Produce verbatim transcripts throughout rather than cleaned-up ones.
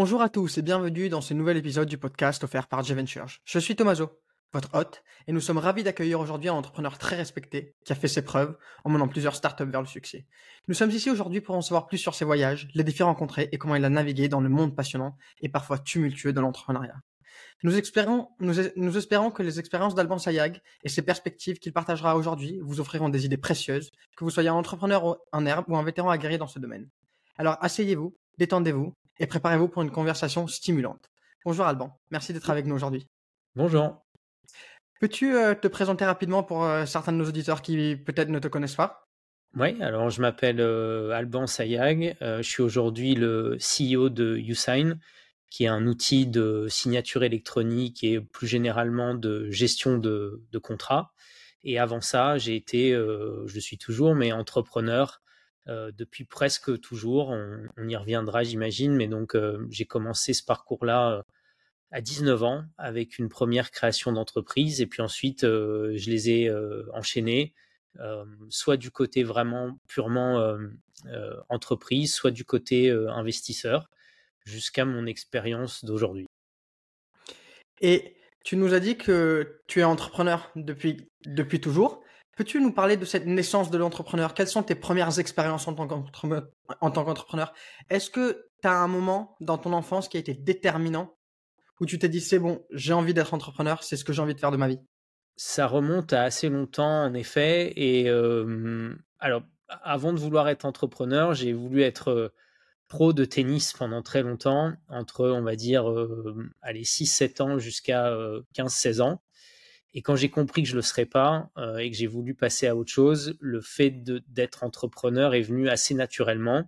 Bonjour à tous et bienvenue dans ce nouvel épisode du podcast offert par G.Ventures. Je suis Tomaso, votre hôte, et nous sommes ravis d'accueillir aujourd'hui un entrepreneur très respecté qui a fait ses preuves en menant plusieurs startups vers le succès. Nous sommes ici aujourd'hui pour en savoir plus sur ses voyages, les défis rencontrés et comment il a navigué dans le monde passionnant et parfois tumultueux de l'entrepreneuriat. Nous espérons, nous, nous espérons que les expériences d'Alban Sayag et ses perspectives qu'il partagera aujourd'hui vous offriront des idées précieuses, que vous soyez un entrepreneur en herbe ou un vétéran aguerri dans ce domaine. Alors asseyez-vous, détendez-vous et préparez-vous pour une conversation stimulante. Bonjour Alban, merci d'être avec nous aujourd'hui. Bonjour. Peux-tu euh, te présenter rapidement pour euh, certains de nos auditeurs qui peut-être ne te connaissent pas ? Oui, alors je m'appelle euh, Alban Sayag, euh, je suis aujourd'hui le C E O de Yousign, qui est un outil de signature électronique et plus généralement de gestion de, de contrats. Et avant ça, j'ai été, euh, je suis toujours, mais entrepreneur euh, depuis presque toujours. On, on y reviendra, j'imagine, mais donc euh, j'ai commencé ce parcours-là euh, à dix-neuf ans avec une première création d'entreprise. Et puis ensuite, euh, je les ai euh, enchaînés, euh, soit du côté vraiment purement euh, euh, entreprise, soit du côté euh, investisseur, jusqu'à mon expérience d'aujourd'hui. Et tu nous as dit que tu es entrepreneur depuis, depuis toujours. Peux-tu nous parler de cette naissance de l'entrepreneur ? Quelles sont tes premières expériences en tant qu'entre- en tant qu'entrepreneur ? Est-ce que tu as un moment dans ton enfance qui a été déterminant où tu t'es dit « c'est bon, j'ai envie d'être entrepreneur, c'est ce que j'ai envie de faire de ma vie ». Ça remonte à assez longtemps en effet. Et euh, alors, avant de vouloir être entrepreneur, j'ai voulu être... Euh, pro de tennis pendant très longtemps, entre, on va dire, euh, allez, six sept ans jusqu'à euh, quinze seize ans. Et quand j'ai compris que je ne le serais pas euh, et que j'ai voulu passer à autre chose, le fait de, d'être entrepreneur est venu assez naturellement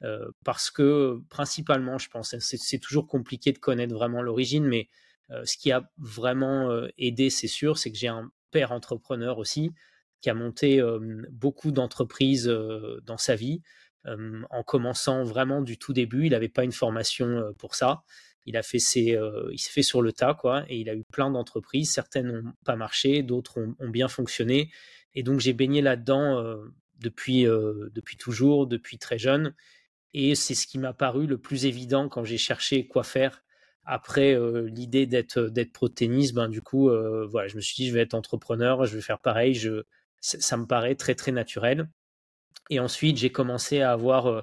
euh, parce que, principalement, je pense, c'est, c'est toujours compliqué de connaître vraiment l'origine, mais euh, ce qui a vraiment euh, aidé, c'est sûr, c'est que j'ai un père entrepreneur aussi qui a monté euh, beaucoup d'entreprises euh, dans sa vie. Euh, en commençant vraiment du tout début, il n'avait pas une formation euh, pour ça. Il a fait ses, euh, il s'est fait sur le tas, quoi, et il a eu plein d'entreprises. Certaines n'ont pas marché, d'autres ont, ont bien fonctionné. Et donc j'ai baigné là-dedans euh, depuis euh, depuis toujours, depuis très jeune. Et c'est ce qui m'a paru le plus évident quand j'ai cherché quoi faire après euh, l'idée d'être d'être pro de tennis. Ben du coup, euh, voilà, je me suis dit je vais être entrepreneur, je vais faire pareil. Je, ça, ça me paraît très très naturel. Et ensuite, j'ai commencé à avoir euh,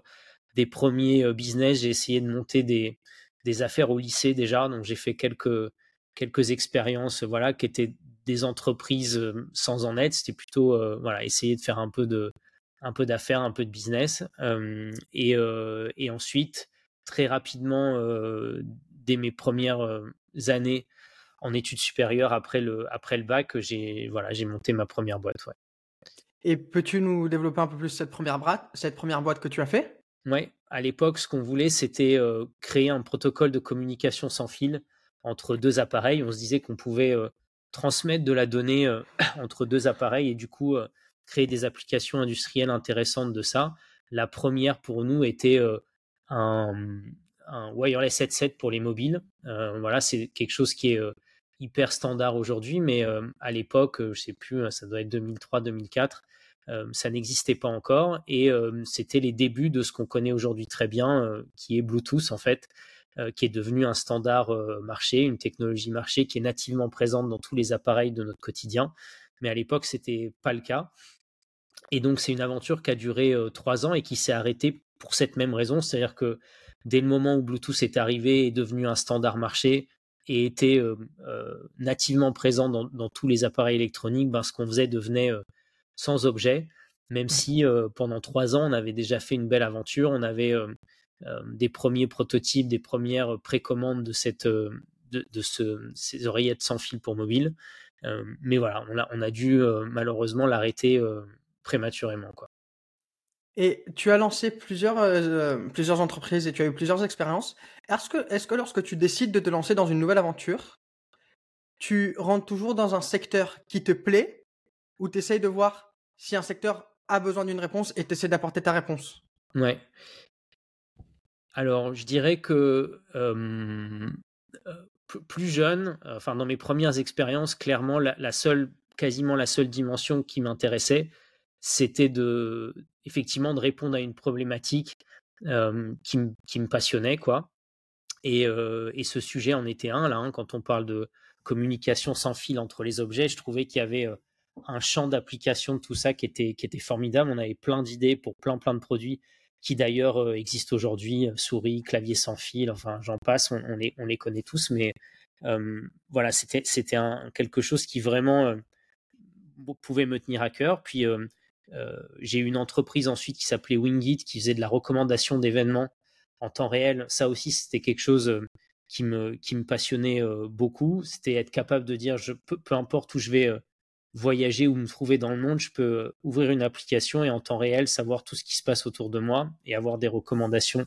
des premiers euh, business. J'ai essayé de monter des, des affaires au lycée déjà. Donc, j'ai fait quelques, quelques expériences voilà, qui étaient des entreprises euh, sans en être. C'était plutôt euh, voilà, essayer de faire un peu, de, un peu d'affaires, un peu de business. Euh, et, euh, et ensuite, très rapidement, euh, dès mes premières euh, années en études supérieures, après le, après le bac, j'ai, voilà, j'ai monté ma première boîte. Ouais. Et peux-tu nous développer un peu plus cette première, bra- cette première boîte que tu as fait ? Oui, à l'époque, ce qu'on voulait, c'était euh, créer un protocole de communication sans fil entre deux appareils. On se disait qu'on pouvait euh, transmettre de la donnée euh, entre deux appareils et du coup, euh, créer des applications industrielles intéressantes de ça. La première pour nous était euh, un, un wireless headset pour les mobiles. Euh, voilà, c'est quelque chose qui est... Euh, hyper standard aujourd'hui, mais euh, à l'époque, euh, je sais plus, ça doit être deux mille trois deux mille quatre, euh, ça n'existait pas encore et euh, c'était les débuts de ce qu'on connaît aujourd'hui très bien, euh, qui est Bluetooth en fait, euh, qui est devenu un standard euh, marché, une technologie marché qui est nativement présente dans tous les appareils de notre quotidien, mais à l'époque, c'était pas le cas. Et donc, c'est une aventure qui a duré euh, trois ans et qui s'est arrêtée pour cette même raison, c'est-à-dire que dès le moment où Bluetooth est arrivé et est devenu un standard marché, et était euh, euh, nativement présent dans, dans tous les appareils électroniques, ben, ce qu'on faisait devenait euh, sans objet, même si euh, pendant trois ans, on avait déjà fait une belle aventure, on avait euh, euh, des premiers prototypes, des premières précommandes de, cette, euh, de, de ce, ces oreillettes sans fil pour mobile, euh, mais voilà, on a, on a dû euh, malheureusement l'arrêter euh, prématurément, quoi. Et tu as lancé plusieurs, euh, plusieurs entreprises et tu as eu plusieurs expériences. Est-ce que, est-ce que lorsque tu décides de te lancer dans une nouvelle aventure, tu rentres toujours dans un secteur qui te plaît ou tu essayes de voir si un secteur a besoin d'une réponse et tu essaies d'apporter ta réponse ? Ouais. Alors, je dirais que euh, plus jeune, enfin dans mes premières expériences, clairement, la, la seule, quasiment la seule dimension qui m'intéressait, c'était de, effectivement de répondre à une problématique euh, qui, m- qui me passionnait, quoi. Et, euh, et ce sujet en était un, là, hein, quand on parle de communication sans fil entre les objets, je trouvais qu'il y avait euh, un champ d'application de tout ça qui était, qui était formidable. On avait plein d'idées pour plein, plein de produits qui d'ailleurs euh, existent aujourd'hui, souris, clavier sans fil, enfin j'en passe, on, on, les, on les connaît tous, mais euh, voilà, c'était, c'était un, quelque chose qui vraiment euh, pouvait me tenir à cœur. Puis euh, euh, j'ai eu une entreprise ensuite qui s'appelait Wingit, qui faisait de la recommandation d'événements en temps réel. Ça aussi, c'était quelque chose qui me, qui me passionnait euh, beaucoup. C'était être capable de dire, je, peu, peu importe où je vais euh, voyager ou me trouver dans le monde, je peux ouvrir une application et en temps réel savoir tout ce qui se passe autour de moi et avoir des recommandations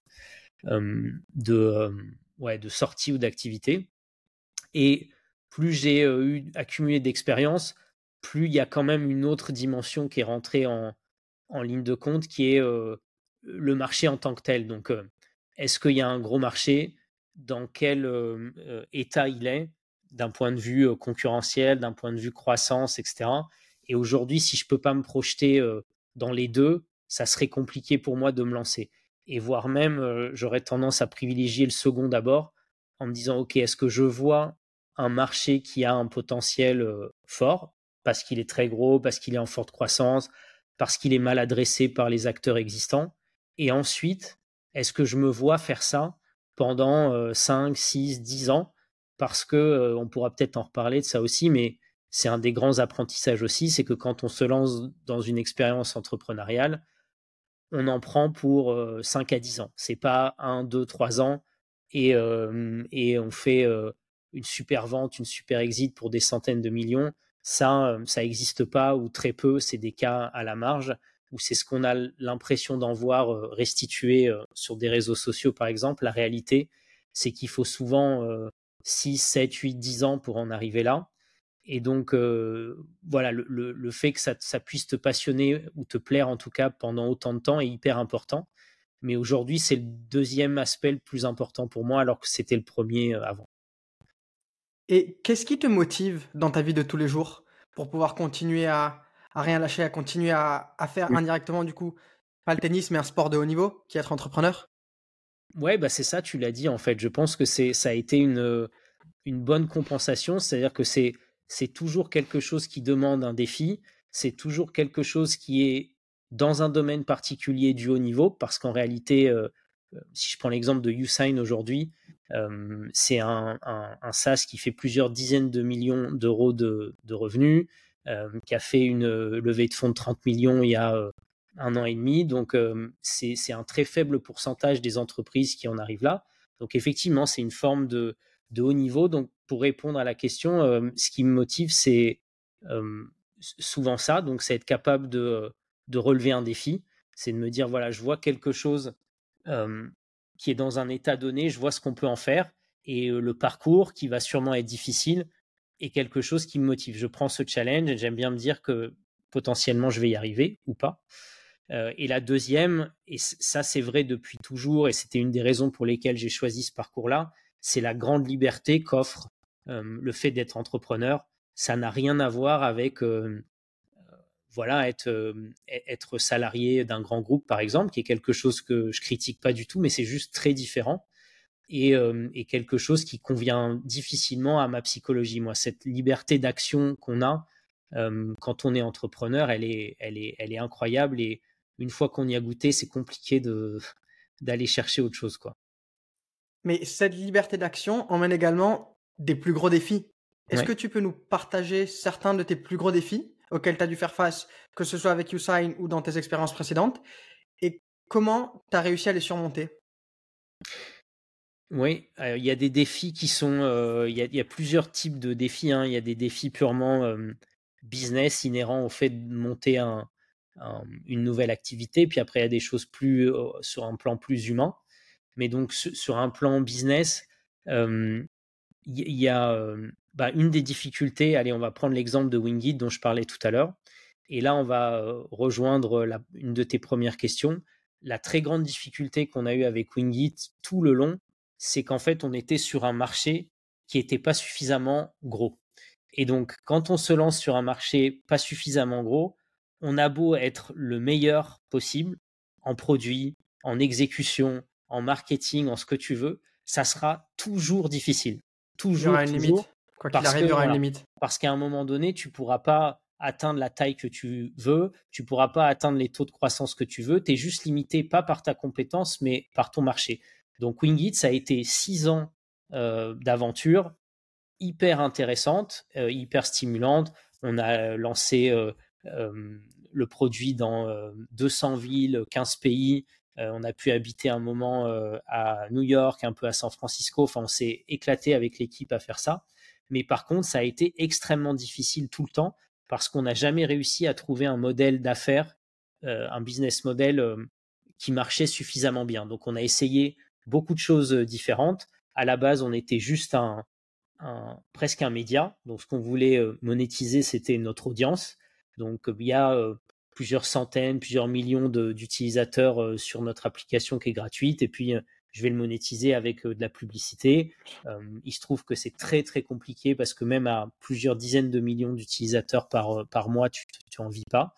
euh, de, euh, ouais, de sorties ou d'activités. Et plus j'ai euh, eu accumulé d'expérience, plus il y a quand même une autre dimension qui est rentrée en, en ligne de compte, qui est euh, le marché en tant que tel. Donc, euh, est-ce qu'il y a un gros marché? Dans quel euh, euh, état il est d'un point de vue concurrentiel, d'un point de vue croissance, et cetera. Et aujourd'hui, si je ne peux pas me projeter euh, dans les deux, ça serait compliqué pour moi de me lancer. Et voire même, euh, j'aurais tendance à privilégier le second d'abord en me disant, OK, est-ce que je vois un marché qui a un potentiel euh, fort parce qu'il est très gros, parce qu'il est en forte croissance, parce qu'il est mal adressé par les acteurs existants? Et ensuite, est-ce que je me vois faire ça pendant euh, cinq, six, dix ans? Parce qu'on euh, pourra peut-être en reparler de ça aussi, mais c'est un des grands apprentissages aussi, c'est que quand on se lance dans une expérience entrepreneuriale, on en prend pour euh, cinq à dix ans. C'est pas un, deux, trois ans et, euh, et on fait euh, une super vente, une super exit pour des centaines de millions. Ça, euh, ça n'existe pas ou très peu, c'est des cas à la marge où c'est ce qu'on a l'impression d'en voir euh, restitué euh, sur des réseaux sociaux par exemple. La réalité, c'est qu'il faut souvent... Euh, six, sept, huit, dix ans pour en arriver là. Et donc, euh, voilà, le, le, le fait que ça, ça puisse te passionner ou te plaire, en tout cas, pendant autant de temps est hyper important. Mais aujourd'hui, c'est le deuxième aspect le plus important pour moi, alors que c'était le premier avant. Et qu'est-ce qui te motive dans ta vie de tous les jours pour pouvoir continuer à, à rien lâcher, à continuer à, à faire indirectement, du coup, pas le tennis, mais un sport de haut niveau, qui est être entrepreneur ? Ouais, bah c'est ça, tu l'as dit en fait. Je pense que c'est, ça a été une, une bonne compensation, c'est-à-dire que c'est, c'est toujours quelque chose qui demande un défi, c'est toujours quelque chose qui est dans un domaine particulier du haut niveau, parce qu'en réalité, euh, si je prends l'exemple de Yousign aujourd'hui, euh, c'est un, un, un SaaS qui fait plusieurs dizaines de millions d'euros de, de revenus, euh, qui a fait une levée de fonds de trente millions il y a... Euh, un an et demi, donc euh, c'est, c'est un très faible pourcentage des entreprises qui en arrivent là. Donc effectivement, c'est une forme de, de haut niveau. Donc pour répondre à la question, euh, ce qui me motive, c'est euh, souvent ça, donc c'est être capable de, de relever un défi, c'est de me dire, voilà, je vois quelque chose euh, qui est dans un état donné, je vois ce qu'on peut en faire, et euh, le parcours qui va sûrement être difficile est quelque chose qui me motive. Je prends ce challenge et j'aime bien me dire que potentiellement je vais y arriver ou pas. Euh, et la deuxième, et ça c'est vrai depuis toujours, et c'était une des raisons pour lesquelles j'ai choisi ce parcours-là, c'est la grande liberté qu'offre euh, le fait d'être entrepreneur. Ça n'a rien à voir avec euh, voilà, être, euh, être salarié d'un grand groupe par exemple, qui est quelque chose que je critique pas du tout, mais c'est juste très différent et, euh, et quelque chose qui convient difficilement à ma psychologie. Moi, cette liberté d'action qu'on a euh, quand on est entrepreneur, elle est, elle est, elle est incroyable, et une fois qu'on y a goûté, c'est compliqué de, d'aller chercher autre chose, quoi. Mais cette liberté d'action emmène également des plus gros défis. Est-ce ouais. que tu peux nous partager certains de tes plus gros défis auxquels tu as dû faire face, que ce soit avec Yousign ou dans tes expériences précédentes, et comment tu as réussi à les surmonter? Oui, il euh, y a des défis qui sont... Il euh, y, y a plusieurs types de défis. Il hein. y a des défis purement euh, business, inhérents au fait de monter un... une nouvelle activité, puis après il y a des choses plus euh, sur un plan plus humain, mais donc su- sur un plan business il euh, y-, y a euh, bah, une des difficultés, allez on va prendre l'exemple de Wingit dont je parlais tout à l'heure, et là on va euh, rejoindre la, une de tes premières questions. La très grande difficulté qu'on a eue avec Wingit tout le long, c'est qu'en fait on était sur un marché qui n'était pas suffisamment gros, et donc quand on se lance sur un marché pas suffisamment gros, on a beau être le meilleur possible en produit, en exécution, en marketing, en ce que tu veux, ça sera toujours difficile. Toujours, il y aura une toujours, limite. Quoi qu'il arrive, il y aura une limite. Parce qu'à un moment donné, tu ne pourras pas atteindre la taille que tu veux, tu ne pourras pas atteindre les taux de croissance que tu veux, tu es juste limité, pas par ta compétence, mais par ton marché. Donc Wingit, ça a été six ans euh, d'aventure hyper intéressante, euh, hyper stimulante. On a lancé euh, euh, le produit dans euh, deux cents villes, quinze pays. Euh, on a pu habiter un moment euh, à New York, un peu à San Francisco. Enfin, on s'est éclaté avec l'équipe à faire ça. Mais par contre, ça a été extrêmement difficile tout le temps parce qu'on n'a jamais réussi à trouver un modèle d'affaires, euh, un business model euh, qui marchait suffisamment bien. Donc, on a essayé beaucoup de choses différentes. À la base, on était juste un, un, presque un média. Donc, ce qu'on voulait euh, monétiser, c'était notre audience. Donc, il y a euh, plusieurs centaines, plusieurs millions de, d'utilisateurs euh, sur notre application qui est gratuite. Et puis, euh, je vais le monétiser avec euh, de la publicité. Euh, il se trouve que c'est très, très compliqué parce que même à plusieurs dizaines de millions d'utilisateurs par, euh, par mois, tu n'en vis pas.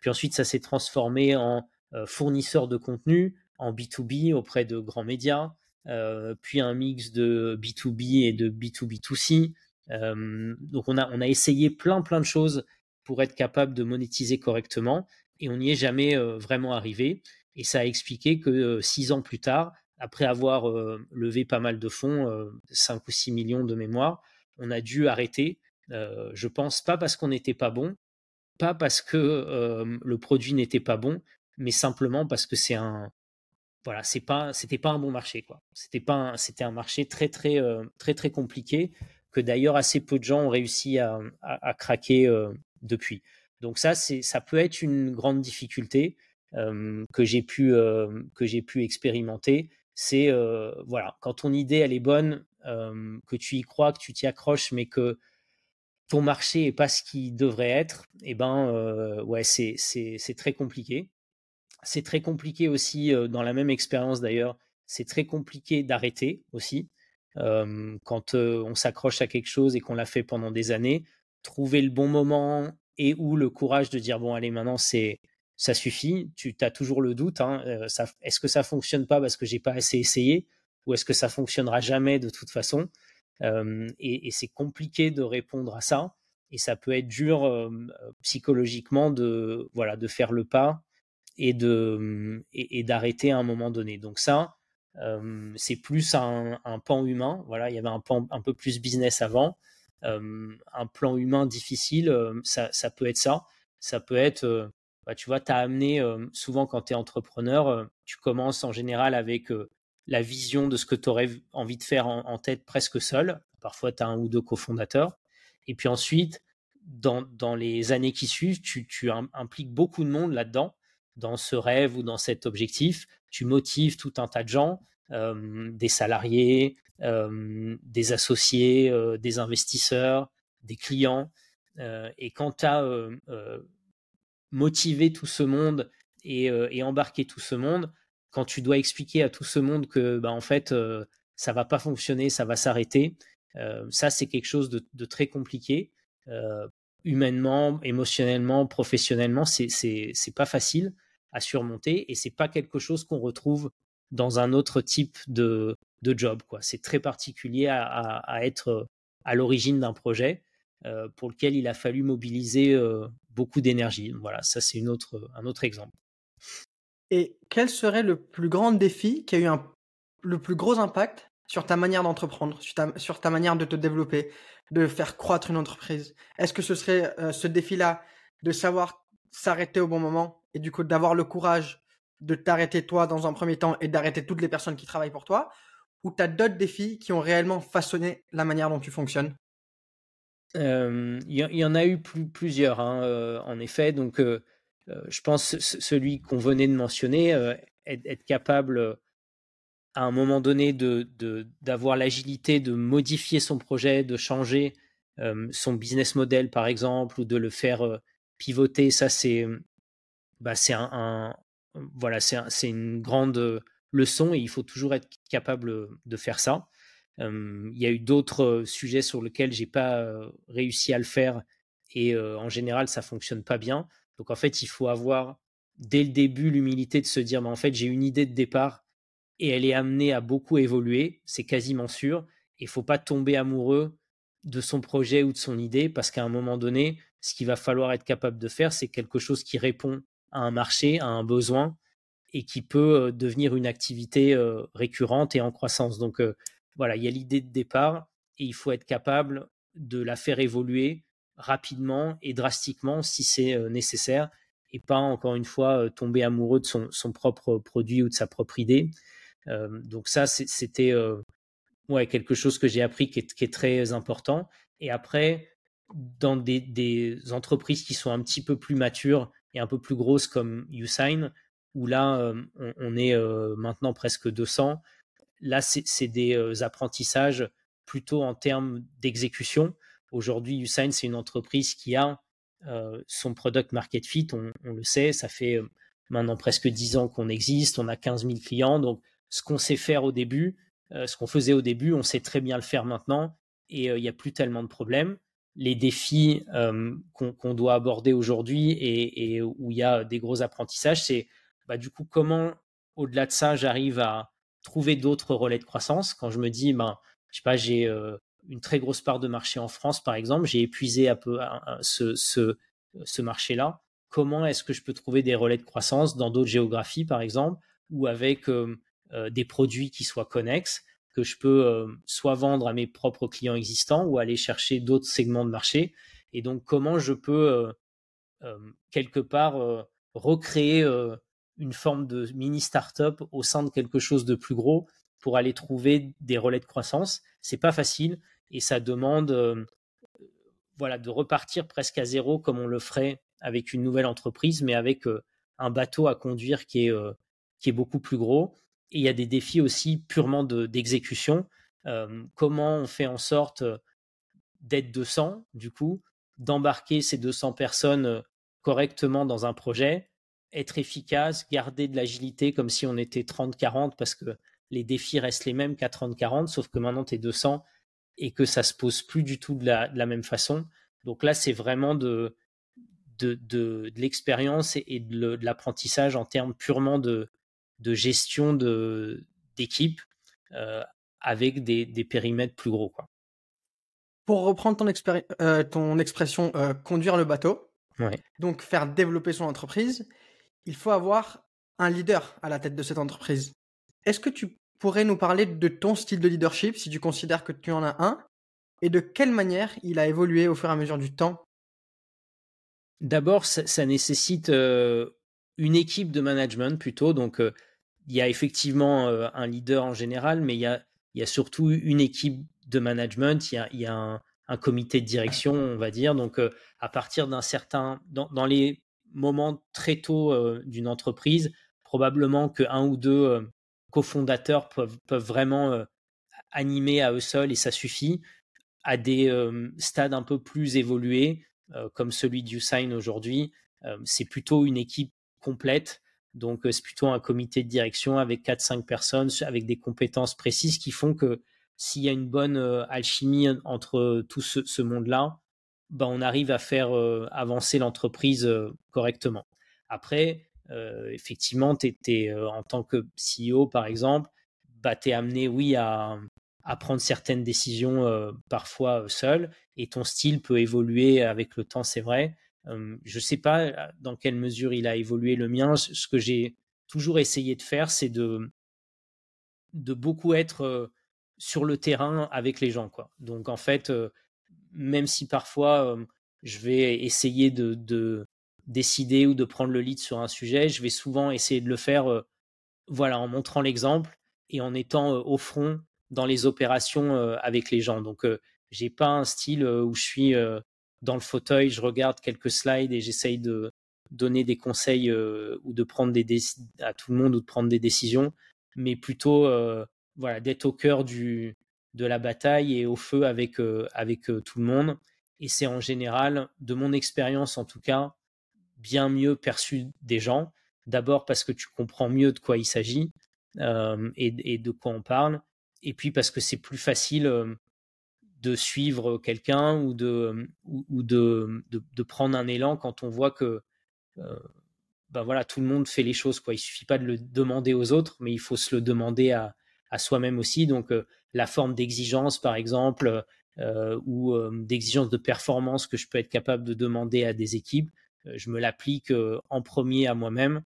Puis ensuite, ça s'est transformé en euh, fournisseur de contenu, en B deux B auprès de grands médias, euh, puis un mix de B deux B et de B deux B deux C. Euh, donc, on a, on a essayé plein, plein de choses pour être capable de monétiser correctement et on n'y est jamais euh, vraiment arrivé. Et ça a expliqué que euh, six ans plus tard, après avoir euh, levé pas mal de fonds, euh, cinq ou six millions de mémoire, on a dû arrêter, euh, je pense, pas parce qu'on n'était pas bon, pas parce que euh, le produit n'était pas bon, mais simplement parce que c'est un... Voilà, c'est pas, c'était pas un bon marché, quoi. C'était pas un, c'était un marché très, très, euh, très, très compliqué que d'ailleurs assez peu de gens ont réussi à, à, à craquer euh, depuis. Donc ça, c'est, ça peut être une grande difficulté euh, que j'ai pu, euh, que j'ai pu expérimenter. C'est euh, voilà, quand ton idée elle est bonne, euh, que tu y crois, que tu t'y accroches, mais que ton marché est pas ce qu'il devrait être, eh ben euh, ouais, c'est, c'est, c'est très compliqué. C'est très compliqué aussi, euh, dans la même expérience d'ailleurs, c'est très compliqué d'arrêter aussi. Euh, quand euh, on s'accroche à quelque chose et qu'on l'a fait pendant des années, trouver le bon moment et ou le courage de dire « bon allez maintenant c'est, ça suffit », tu as toujours le doute, hein, euh, ça, est-ce que ça ne fonctionne pas parce que je n'ai pas assez essayé ou est-ce que ça ne fonctionnera jamais de toute façon euh, et, et c'est compliqué de répondre à ça et ça peut être dur euh, psychologiquement de, voilà, de faire le pas et de et, et d'arrêter à un moment donné. Donc ça, euh, c'est plus un, un pan humain. Voilà, il y avait un pan un peu plus business avant, euh, un plan humain difficile. Euh, ça, ça peut être ça. Ça peut être, euh, bah, tu vois, t'as amené euh, souvent quand t'es entrepreneur, euh, tu commences en général avec euh, la vision de ce que t'aurais envie de faire en, en tête presque seul. Parfois, t'as un ou deux cofondateurs. Et puis ensuite, dans dans les années qui suivent, tu tu impliques beaucoup de monde là-dedans. Dans ce rêve ou dans cet objectif, tu motives tout un tas de gens, euh, des salariés, euh, des associés, euh, des investisseurs, des clients. Euh, et quand tu as euh, euh, motivé tout ce monde et, euh, et embarqué tout ce monde, quand tu dois expliquer à tout ce monde que bah, en fait, euh, ça ne va pas fonctionner, ça va s'arrêter, euh, ça, c'est quelque chose de, de très compliqué. Euh, humainement, émotionnellement, professionnellement, c'est, c'est, c'est pas facile à surmonter et c'est pas quelque chose qu'on retrouve dans un autre type de, de job, quoi. C'est très particulier à, à, à être à l'origine d'un projet euh, pour lequel il a fallu mobiliser euh, beaucoup d'énergie. Voilà, ça c'est une autre, un autre exemple. Et quel serait le plus grand défi qui a eu un, le plus gros impact sur ta manière d'entreprendre, sur ta, sur ta manière de te développer, de faire croître une entreprise? Est-ce que ce serait euh, ce défi-là de savoir s'arrêter au bon moment et du coup d'avoir le courage de t'arrêter toi dans un premier temps et d'arrêter toutes les personnes qui travaillent pour toi? Ou tu as d'autres défis qui ont réellement façonné la manière dont tu fonctionnes? Il y, y en a eu plus, plusieurs, hein, euh, en effet. Donc, euh, euh, je pense c- celui qu'on venait de mentionner, euh, être, être capable... Euh, à un moment donné, de, de, d'avoir l'agilité de modifier son projet, de changer euh, son business model, par exemple, ou de le faire euh, pivoter. Ça, c'est, bah, c'est, un, un, voilà, c'est, un, c'est une grande leçon et il faut toujours être capable de faire ça. Euh, il y a eu d'autres sujets sur lesquels je n'ai pas réussi à le faire et euh, en général, ça ne fonctionne pas bien. Donc, en fait, il faut avoir, dès le début, l'humilité de se dire bah, « en fait, j'ai une idée de départ et elle est amenée à beaucoup évoluer, c'est quasiment sûr. Il ne faut pas tomber amoureux de son projet ou de son idée, parce qu'à un moment donné, ce qu'il va falloir être capable de faire, c'est quelque chose qui répond à un marché, à un besoin, et qui peut devenir une activité récurrente et en croissance. Donc euh, voilà, il y a l'idée de départ, et il faut être capable de la faire évoluer rapidement et drastiquement si c'est nécessaire, et pas, encore une fois, tomber amoureux de son, son propre produit ou de sa propre idée. Euh, donc ça, c'était euh, ouais, quelque chose que j'ai appris qui est, qui est très important. Et après, dans des, des entreprises qui sont un petit peu plus matures et un peu plus grosses comme Yousign, où là, euh, on, on est euh, maintenant presque deux cents, là, c'est, c'est des apprentissages plutôt en termes d'exécution. Aujourd'hui, Yousign, c'est une entreprise qui a euh, son product market fit, on, on le sait, ça fait euh, maintenant presque dix ans qu'on existe, on a quinze mille clients, donc ce qu'on sait faire au début, euh, ce qu'on faisait au début, on sait très bien le faire maintenant, et il euh, n'y a plus tellement de problèmes. Les défis euh, qu'on, qu'on doit aborder aujourd'hui et, et où il y a des gros apprentissages, c'est bah, du coup comment, au-delà de ça, j'arrive à trouver d'autres relais de croissance. Quand je me dis, bah, je sais pas, j'ai... Euh, une très grosse part de marché en France, par exemple, j'ai épuisé un peu ce, ce, ce marché-là. Comment est-ce que je peux trouver des relais de croissance dans d'autres géographies, par exemple, ou avec euh, euh, des produits qui soient connexes, que je peux euh, soit vendre à mes propres clients existants ou aller chercher d'autres segments de marché. Et donc, comment je peux, euh, euh, quelque part, euh, recréer euh, une forme de mini-startup au sein de quelque chose de plus gros pour aller trouver des relais de croissance. C'est pas facile. Et ça demande euh, voilà, de repartir presque à zéro comme on le ferait avec une nouvelle entreprise, mais avec euh, un bateau à conduire qui est, euh, qui est beaucoup plus gros. Et il y a des défis aussi purement de, d'exécution. Euh, comment on fait en sorte d'être deux cents, du coup, d'embarquer ces deux cents personnes correctement dans un projet, être efficace, garder de l'agilité comme si on était trente à quarante, parce que les défis restent les mêmes qu'à trente à quarante, sauf que maintenant tu es deux cents et que ça ne se pose plus du tout de la, de la même façon. Donc là, c'est vraiment de, de, de, de l'expérience et de, le, de l'apprentissage en termes purement de, de gestion de, d'équipe euh, avec des, des périmètres plus gros, quoi. Pour reprendre ton, expéri- euh, ton expression euh, conduire le bateau, ouais. Donc faire développer son entreprise, il faut avoir un leader à la tête de cette entreprise. Est-ce que tu pourrais nous parler de ton style de leadership, si tu considères que tu en as un, et de quelle manière il a évolué au fur et à mesure du temps ? D'abord, ça, ça nécessite euh, une équipe de management plutôt. Donc, euh, il y a effectivement euh, un leader en général, mais il y a, il y a surtout une équipe de management, il y a, il y a un, un comité de direction, on va dire. Donc, euh, à partir d'un certain... Dans, dans les moments très tôt euh, d'une entreprise, probablement qu'un ou deux... Euh, cofondateurs peuvent, peuvent vraiment euh, animer à eux seuls, et ça suffit. À des euh, stades un peu plus évolués, euh, comme celui de Yousign aujourd'hui, euh, c'est plutôt une équipe complète, donc euh, c'est plutôt un comité de direction avec quatre à cinq personnes, avec des compétences précises qui font que s'il y a une bonne euh, alchimie entre euh, tout ce, ce monde-là, ben, on arrive à faire euh, avancer l'entreprise euh, correctement. Après, Euh, effectivement, t'es, t'es, euh, en tant que C E O, par exemple, bah, tu es amené, oui, à, à prendre certaines décisions euh, parfois euh, seul, et ton style peut évoluer avec le temps, c'est vrai. Euh, je ne sais pas dans quelle mesure il a évolué le mien. Ce que j'ai toujours essayé de faire, c'est de, de beaucoup être euh, sur le terrain avec les gens, quoi. Donc, en fait, euh, même si parfois euh, je vais essayer de... de décider ou de prendre le lead sur un sujet, je vais souvent essayer de le faire euh, voilà, en montrant l'exemple et en étant euh, au front dans les opérations euh, avec les gens. Donc, euh, je n'ai pas un style euh, où je suis euh, dans le fauteuil, je regarde quelques slides et j'essaye de donner des conseils euh, ou de prendre des dé- à tout le monde ou de prendre des décisions, mais plutôt euh, voilà, d'être au cœur du, de la bataille et au feu avec, euh, avec euh, tout le monde. Et c'est en général, de mon expérience en tout cas, bien mieux perçu des gens, d'abord parce que tu comprends mieux de quoi il s'agit euh, et, et de quoi on parle, et puis parce que c'est plus facile euh, de suivre quelqu'un ou, de, ou, ou de, de, de prendre un élan quand on voit que euh, bah voilà, tout le monde fait les choses, quoi. Il suffit pas de le demander aux autres, mais il faut se le demander à, à soi-même aussi. Donc, euh, la forme d'exigence, par exemple, euh, ou euh, d'exigence de performance que je peux être capable de demander à des équipes, euh, je me l'applique euh, en premier à moi-même.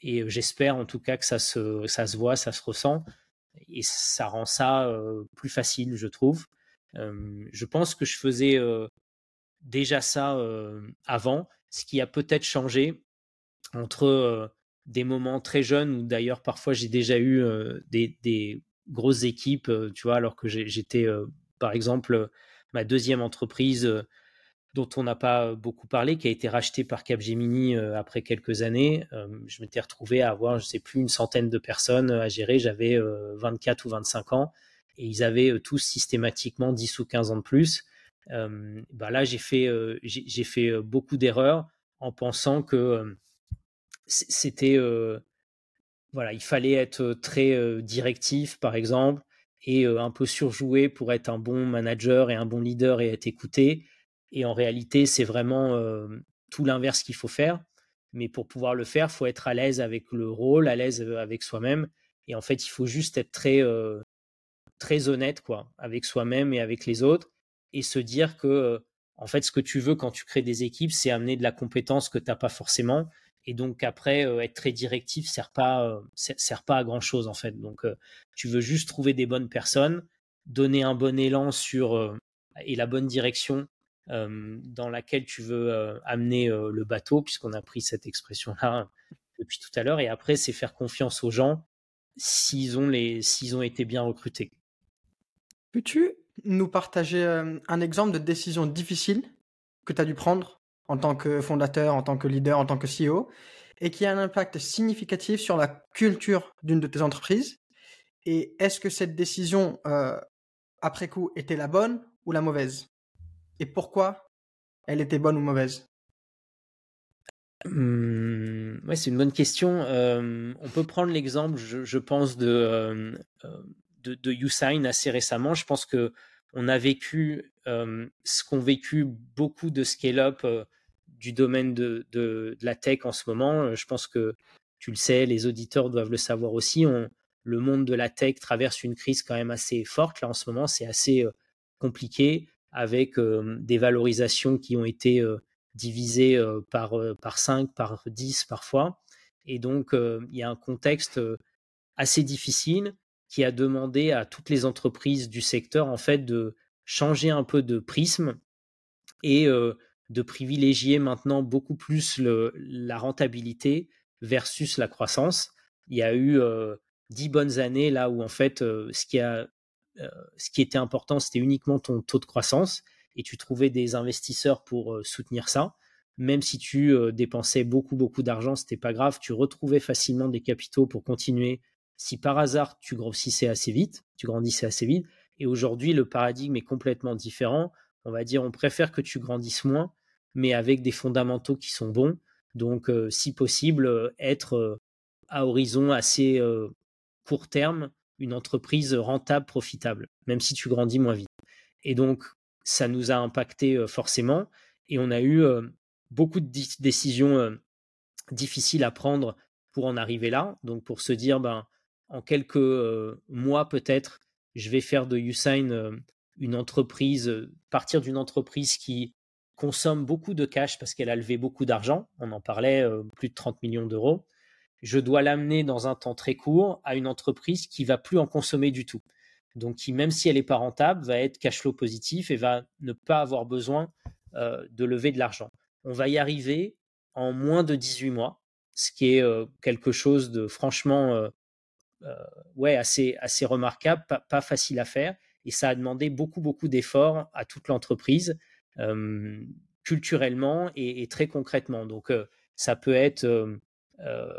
Et j'espère en tout cas que ça se, ça se voit, ça se ressent. Et ça rend ça euh, plus facile, je trouve. Euh, je pense que je faisais euh, déjà ça euh, avant. Ce qui a peut-être changé entre euh, des moments très jeunes où d'ailleurs parfois j'ai déjà eu euh, des, des grosses équipes, euh, tu vois, alors que j'ai, j'étais, euh, par exemple, euh, ma deuxième entreprise euh, dont on n'a pas beaucoup parlé, qui a été rachetée par Capgemini euh, après quelques années. Euh, je m'étais retrouvé à avoir, je ne sais plus, une centaine de personnes à gérer. J'avais euh, vingt-quatre ou vingt-cinq ans et ils avaient euh, tous systématiquement dix ou quinze ans de plus. Euh, bah là, j'ai fait, euh, j'ai, j'ai fait beaucoup d'erreurs en pensant que euh, c'était... Euh, voilà, il fallait être très euh, directif, par exemple, et euh, un peu surjoué pour être un bon manager et un bon leader et être écouté. Et en réalité, c'est vraiment euh, tout l'inverse qu'il faut faire. Mais pour pouvoir le faire, il faut être à l'aise avec le rôle, à l'aise avec soi-même. Et en fait, il faut juste être très, euh, très honnête, quoi, avec soi-même et avec les autres. Et se dire que, euh, en fait, ce que tu veux quand tu crées des équipes, c'est amener de la compétence que tu n'as pas forcément. Et donc, après, euh, être très directif ne sert pas, euh, sert pas à grand-chose, en fait. Donc, euh, tu veux juste trouver des bonnes personnes, donner un bon élan sur, euh, et la bonne direction Euh, dans laquelle tu veux euh, amener euh, le bateau, puisqu'on a pris cette expression-là depuis tout à l'heure. Et après, c'est faire confiance aux gens s'ils ont, les, s'ils ont été bien recrutés. Peux-tu nous partager euh, un exemple de décision difficile que tu as dû prendre en tant que fondateur, en tant que leader, en tant que C E O, et qui a un impact significatif sur la culture d'une de tes entreprises? Et est-ce que cette décision, euh, après coup, était la bonne ou la mauvaise ? Et pourquoi elle était bonne ou mauvaise? Hum, ouais, c'est une bonne question. Euh, on peut prendre l'exemple, je, je pense, de, euh, de, de Yousign assez récemment. Je pense qu'on a vécu euh, ce qu'ont vécu beaucoup de scale-up euh, du domaine de, de, de la tech en ce moment. Je pense que tu le sais, les auditeurs doivent le savoir aussi. On, le monde de la tech traverse une crise quand même assez forte. Là, en ce moment, c'est assez euh, compliqué, avec euh, des valorisations qui ont été euh, divisées euh, par, euh, par cinq, par dix parfois. Et donc, euh, il y a un contexte euh, assez difficile qui a demandé à toutes les entreprises du secteur, en fait, de changer un peu de prisme et euh, de privilégier maintenant beaucoup plus le, la rentabilité versus la croissance. Il y a eu euh, dix bonnes années là où, en fait, euh, ce qui a Euh, ce qui était important, c'était uniquement ton taux de croissance et tu trouvais des investisseurs pour euh, soutenir ça. Même si tu euh, dépensais beaucoup, beaucoup d'argent, c'était pas grave. Tu retrouvais facilement des capitaux pour continuer. Si par hasard, tu grossissais assez vite, tu grandissais assez vite. Et aujourd'hui, le paradigme est complètement différent. On va dire, on préfère que tu grandisses moins, mais avec des fondamentaux qui sont bons. Donc, euh, si possible, euh, être euh, à horizon assez euh, court terme, une entreprise rentable, profitable, même si tu grandis moins vite. Et donc, ça nous a impacté euh, forcément. Et on a eu euh, beaucoup de d- décisions euh, difficiles à prendre pour en arriver là. Donc, pour se dire, ben, en quelques euh, mois peut-être, je vais faire de Yousign euh, une entreprise, euh, partir d'une entreprise qui consomme beaucoup de cash parce qu'elle a levé beaucoup d'argent. On en parlait, euh, plus de trente millions d'euros. Je dois l'amener dans un temps très court à une entreprise qui ne va plus en consommer du tout. Donc, qui, même si elle n'est pas rentable, va être cash flow positif et va ne pas avoir besoin euh, de lever de l'argent. On va y arriver en moins de dix-huit mois, ce qui est euh, quelque chose de franchement euh, euh, ouais, assez, assez remarquable, pas, pas facile à faire. Et ça a demandé beaucoup, beaucoup d'efforts à toute l'entreprise, euh, culturellement et, et très concrètement. Donc, euh, ça peut être... Euh, Euh,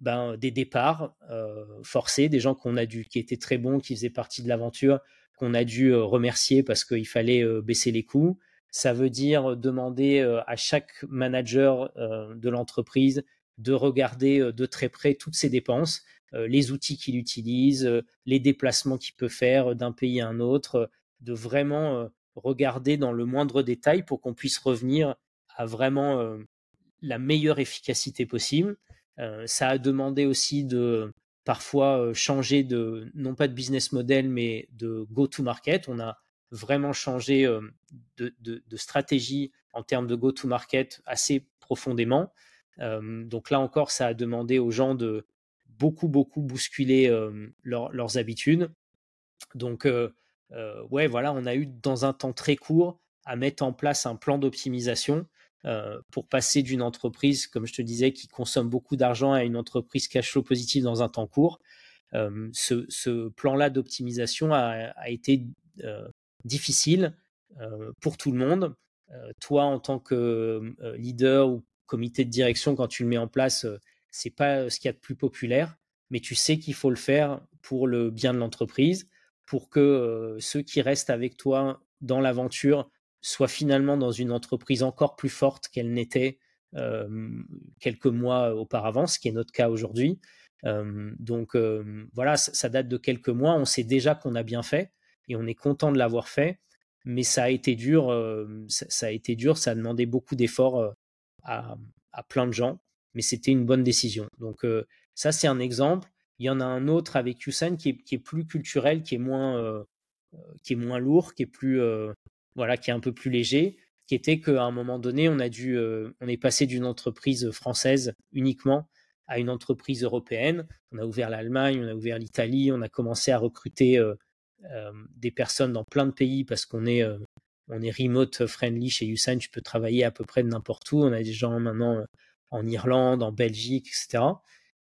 ben, des départs euh, forcés, des gens qu'on a dû, qui étaient très bons, qui faisaient partie de l'aventure, qu'on a dû euh, remercier parce qu'il fallait euh, baisser les coûts. Ça veut dire demander euh, à chaque manager euh, de l'entreprise de regarder euh, de très près toutes ses dépenses, euh, les outils qu'il utilise, euh, les déplacements qu'il peut faire euh, d'un pays à un autre, euh, de vraiment euh, regarder dans le moindre détail pour qu'on puisse revenir à vraiment euh, la meilleure efficacité possible. Euh, ça a demandé aussi de parfois changer de, non pas de business model, mais de go-to-market. On a vraiment changé de, de, de stratégie en termes de go-to-market assez profondément. Euh, donc là encore, ça a demandé aux gens de beaucoup, beaucoup bousculer euh, leur, leurs habitudes. Donc, euh, euh, ouais, voilà, on a eu dans un temps très court à mettre en place un plan d'optimisation euh, pour passer d'une entreprise, comme je te disais, qui consomme beaucoup d'argent à une entreprise cash flow positive dans un temps court. Euh, ce, ce plan-là d'optimisation a, a été euh, difficile euh, pour tout le monde. Euh, toi, en tant que euh, leader ou comité de direction, quand tu le mets en place, euh, c'est pas ce qu'il y a de plus populaire, mais tu sais qu'il faut le faire pour le bien de l'entreprise, pour que euh, ceux qui restent avec toi dans l'aventure soit finalement dans une entreprise encore plus forte qu'elle n'était euh, quelques mois auparavant, ce qui est notre cas aujourd'hui. Euh, donc euh, voilà, ça, ça date de quelques mois. On sait déjà qu'on a bien fait et on est content de l'avoir fait, mais ça a été dur. Euh, ça, ça a été dur. Ça a demandé beaucoup d'efforts euh, à, à plein de gens, mais c'était une bonne décision. Donc euh, ça, c'est un exemple. Il y en a un autre avec Yousign qui est, qui est plus culturel, qui est moins, euh, qui est moins lourd, qui est plus euh, Voilà, qui est un peu plus léger, qui était qu'à un moment donné, on a dû, euh, on est passé d'une entreprise française uniquement à une entreprise européenne. On a ouvert l'Allemagne, on a ouvert l'Italie, on a commencé à recruter euh, euh, des personnes dans plein de pays parce qu'on est, euh, on est remote friendly chez Yousign, tu peux travailler à peu près de n'importe où. On a des gens maintenant en Irlande, en Belgique, et cetera.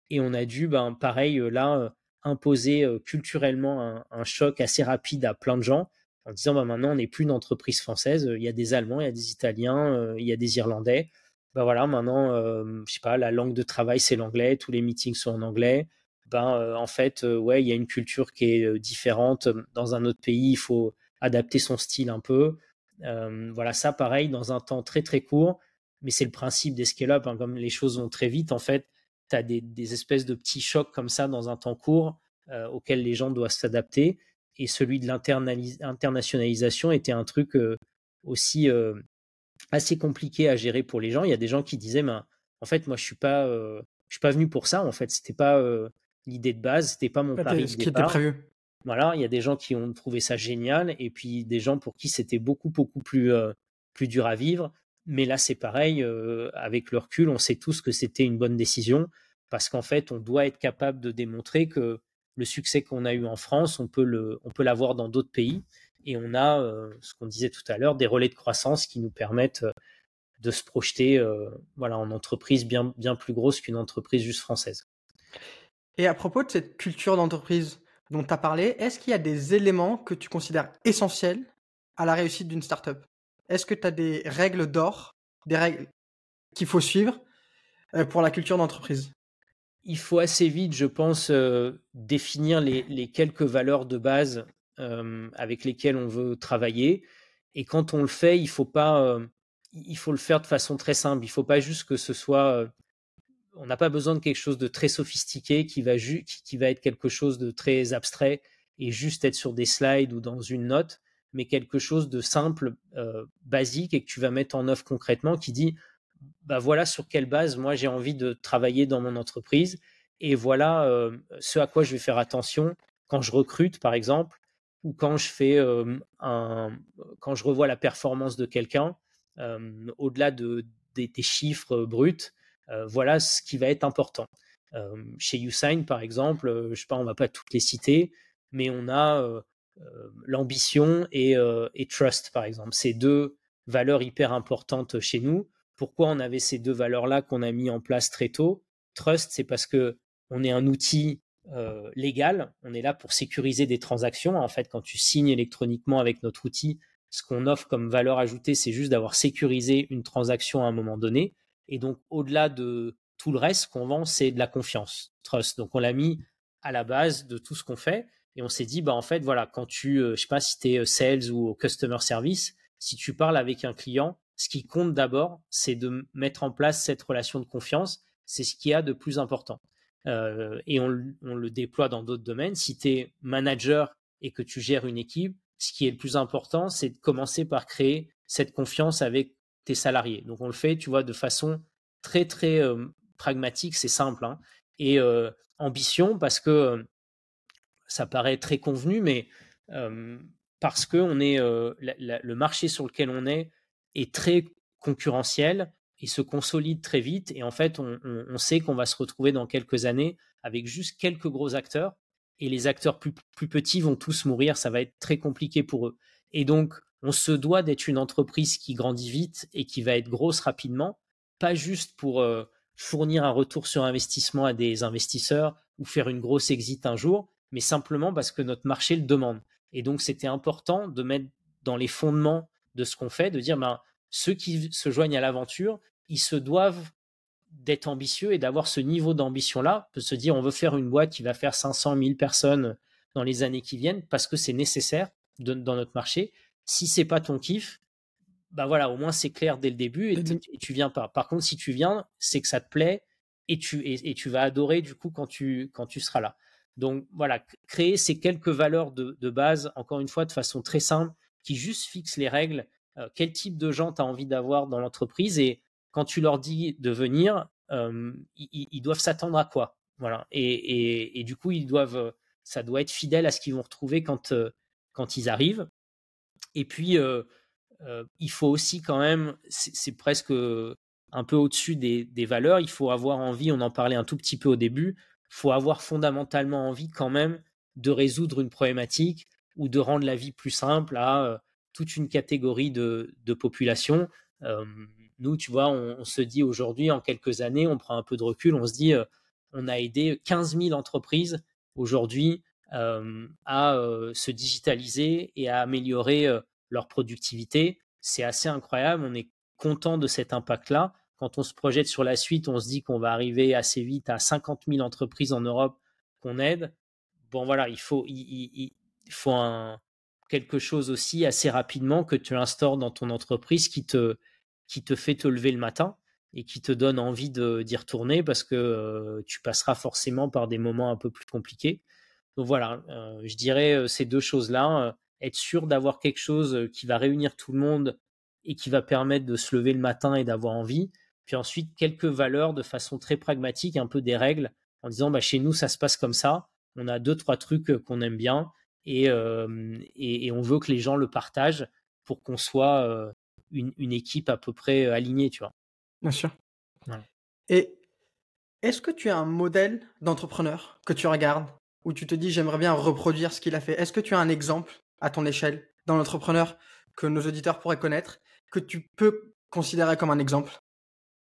Et on a dû, ben, pareil, là, imposer euh, culturellement un, un choc assez rapide à plein de gens, en disant bah, maintenant on n'est plus une entreprise française, il y a des Allemands, il y a des Italiens, euh, il y a des Irlandais, bah voilà maintenant, euh, je sais pas, la langue de travail c'est l'anglais, tous les meetings sont en anglais, ben euh, en fait, euh, ouais, il y a une culture qui est euh, différente, dans un autre pays il faut adapter son style un peu, euh, voilà ça pareil, dans un temps très très court, mais c'est le principe des scale-up, hein, comme les choses vont très vite en fait, tu as des, des espèces de petits chocs comme ça dans un temps court euh, auxquels les gens doivent s'adapter. Et celui de l'internationalisation était un truc euh, aussi euh, assez compliqué à gérer pour les gens. Il y a des gens qui disaient bah, en fait, moi, je ne suis pas, euh, je suis pas venu pour ça. En fait, ce n'était pas euh, l'idée de base, ce n'était pas mon pari de départ. Voilà, il y a des gens qui ont trouvé ça génial et puis des gens pour qui c'était beaucoup, beaucoup plus, euh, plus dur à vivre. Mais là, c'est pareil. Euh, avec le recul, on sait tous que c'était une bonne décision parce qu'en fait, on doit être capable de démontrer que le succès qu'on a eu en France, on peut, le, on peut l'avoir dans d'autres pays. Et on a, euh, ce qu'on disait tout à l'heure, des relais de croissance qui nous permettent euh, de se projeter euh, voilà, en entreprise bien, bien plus grosse qu'une entreprise juste française. Et à propos de cette culture d'entreprise dont tu as parlé, est-ce qu'il y a des éléments que tu considères essentiels à la réussite d'une startup ? Est-ce que tu as des règles d'or, des règles qu'il faut suivre euh, pour la culture d'entreprise ? Il faut assez vite, je pense, euh, définir les, les quelques valeurs de base euh, avec lesquelles on veut travailler. Et quand on le fait, il faut pas, euh, il faut le faire de façon très simple. Il ne faut pas juste que ce soit... Euh, on n'a pas besoin de quelque chose de très sophistiqué qui va, ju- qui, qui va être quelque chose de très abstrait et juste être sur des slides ou dans une note, mais quelque chose de simple, euh, basique et que tu vas mettre en œuvre concrètement qui dit... Bah voilà sur quelle base moi j'ai envie de travailler dans mon entreprise et voilà euh, ce à quoi je vais faire attention quand je recrute par exemple ou quand je fais euh, un quand je revois la performance de quelqu'un euh, au-delà de, des, des chiffres bruts euh, voilà ce qui va être important euh, chez Yousign par exemple euh, je sais pas on va pas toutes les citer mais on a euh, euh, l'ambition et, euh, et trust par exemple ces deux valeurs hyper importantes chez nous. Pourquoi on avait ces deux valeurs-là qu'on a mis en place très tôt ? Trust, c'est parce qu'on est un outil euh, légal. On est là pour sécuriser des transactions. En fait, quand tu signes électroniquement avec notre outil, ce qu'on offre comme valeur ajoutée, c'est juste d'avoir sécurisé une transaction à un moment donné. Et donc, au-delà de tout le reste, ce qu'on vend, c'est de la confiance. Trust. Donc, on l'a mis à la base de tout ce qu'on fait. Et on s'est dit, bah, en fait, voilà, quand tu, euh, je sais pas si tu es sales ou au customer service, si tu parles avec un client, ce qui compte d'abord, c'est de mettre en place cette relation de confiance. C'est ce qu'il y a de plus important. Euh, et on, on le déploie dans d'autres domaines. Si tu es manager et que tu gères une équipe, ce qui est le plus important, c'est de commencer par créer cette confiance avec tes salariés. Donc, on le fait, tu vois, de façon très, très euh, pragmatique, c'est simple, hein. Et euh, ambition, parce que euh, ça paraît très convenu, mais euh, parce que on est, euh, la, la, le marché sur lequel on est est très concurrentiel et se consolide très vite. Et en fait, on, on, on sait qu'on va se retrouver dans quelques années avec juste quelques gros acteurs, et les acteurs plus, plus petits vont tous mourir. Ça va être très compliqué pour eux. Et donc, on se doit d'être une entreprise qui grandit vite et qui va être grosse rapidement, pas juste pour euh, fournir un retour sur investissement à des investisseurs ou faire une grosse exit un jour, mais simplement parce que notre marché le demande. Et donc, c'était important de mettre dans les fondements de ce qu'on fait, de dire ben, ceux qui se joignent à l'aventure, ils se doivent d'être ambitieux et d'avoir ce niveau d'ambition-là, de se dire on veut faire une boîte qui va faire cinq cent mille personnes dans les années qui viennent parce que c'est nécessaire de, dans notre marché. Si ce n'est pas ton kiff, bah voilà, au moins c'est clair dès le début et tu ne viens pas. Par contre, si tu viens, c'est que ça te plaît et tu, et, et tu vas adorer du coup quand tu, quand tu seras là. Donc voilà, créer ces quelques valeurs de, de base, encore une fois, de façon très simple, qui juste fixent les règles, euh, quel type de gens tu as envie d'avoir dans l'entreprise, et quand tu leur dis de venir, euh, ils, ils doivent s'attendre à quoi, voilà. Et, et, et du coup, ils doivent, ça doit être fidèle à ce qu'ils vont retrouver quand, euh, quand ils arrivent. Et puis, euh, euh, il faut aussi quand même, c'est, c'est presque un peu au-dessus des, des valeurs, il faut avoir envie, on en parlait un tout petit peu au début, il faut avoir fondamentalement envie quand même de résoudre une problématique ou de rendre la vie plus simple à euh, toute une catégorie de, de population. Euh, nous, tu vois, on, on se dit aujourd'hui, en quelques années, on prend un peu de recul, on se dit, euh, on a aidé quinze mille entreprises aujourd'hui euh, à euh, se digitaliser et à améliorer euh, leur productivité. C'est assez incroyable, on est content de cet impact-là. Quand on se projette sur la suite, on se dit qu'on va arriver assez vite à cinquante mille entreprises en Europe qu'on aide. Bon, voilà, il faut, il, il, il faut un, quelque chose aussi assez rapidement que tu instaures dans ton entreprise qui te, qui te fait te lever le matin et qui te donne envie de, d'y retourner, parce que euh, tu passeras forcément par des moments un peu plus compliqués. Donc voilà, euh, je dirais euh, ces deux choses-là, euh, être sûr d'avoir quelque chose qui va réunir tout le monde et qui va permettre de se lever le matin et d'avoir envie. Puis ensuite, quelques valeurs de façon très pragmatique, un peu des règles, en disant bah, chez nous, ça se passe comme ça, on a deux, trois trucs qu'on aime bien et, euh, et, et on veut que les gens le partagent pour qu'on soit euh, une, une équipe à peu près alignée, tu vois. Bien sûr. Voilà. Et est-ce que tu as un modèle d'entrepreneur que tu regardes où tu te dis j'aimerais bien reproduire ce qu'il a fait? Est-ce que tu as un exemple à ton échelle d'un entrepreneur que nos auditeurs pourraient connaître, que tu peux considérer comme un exemple?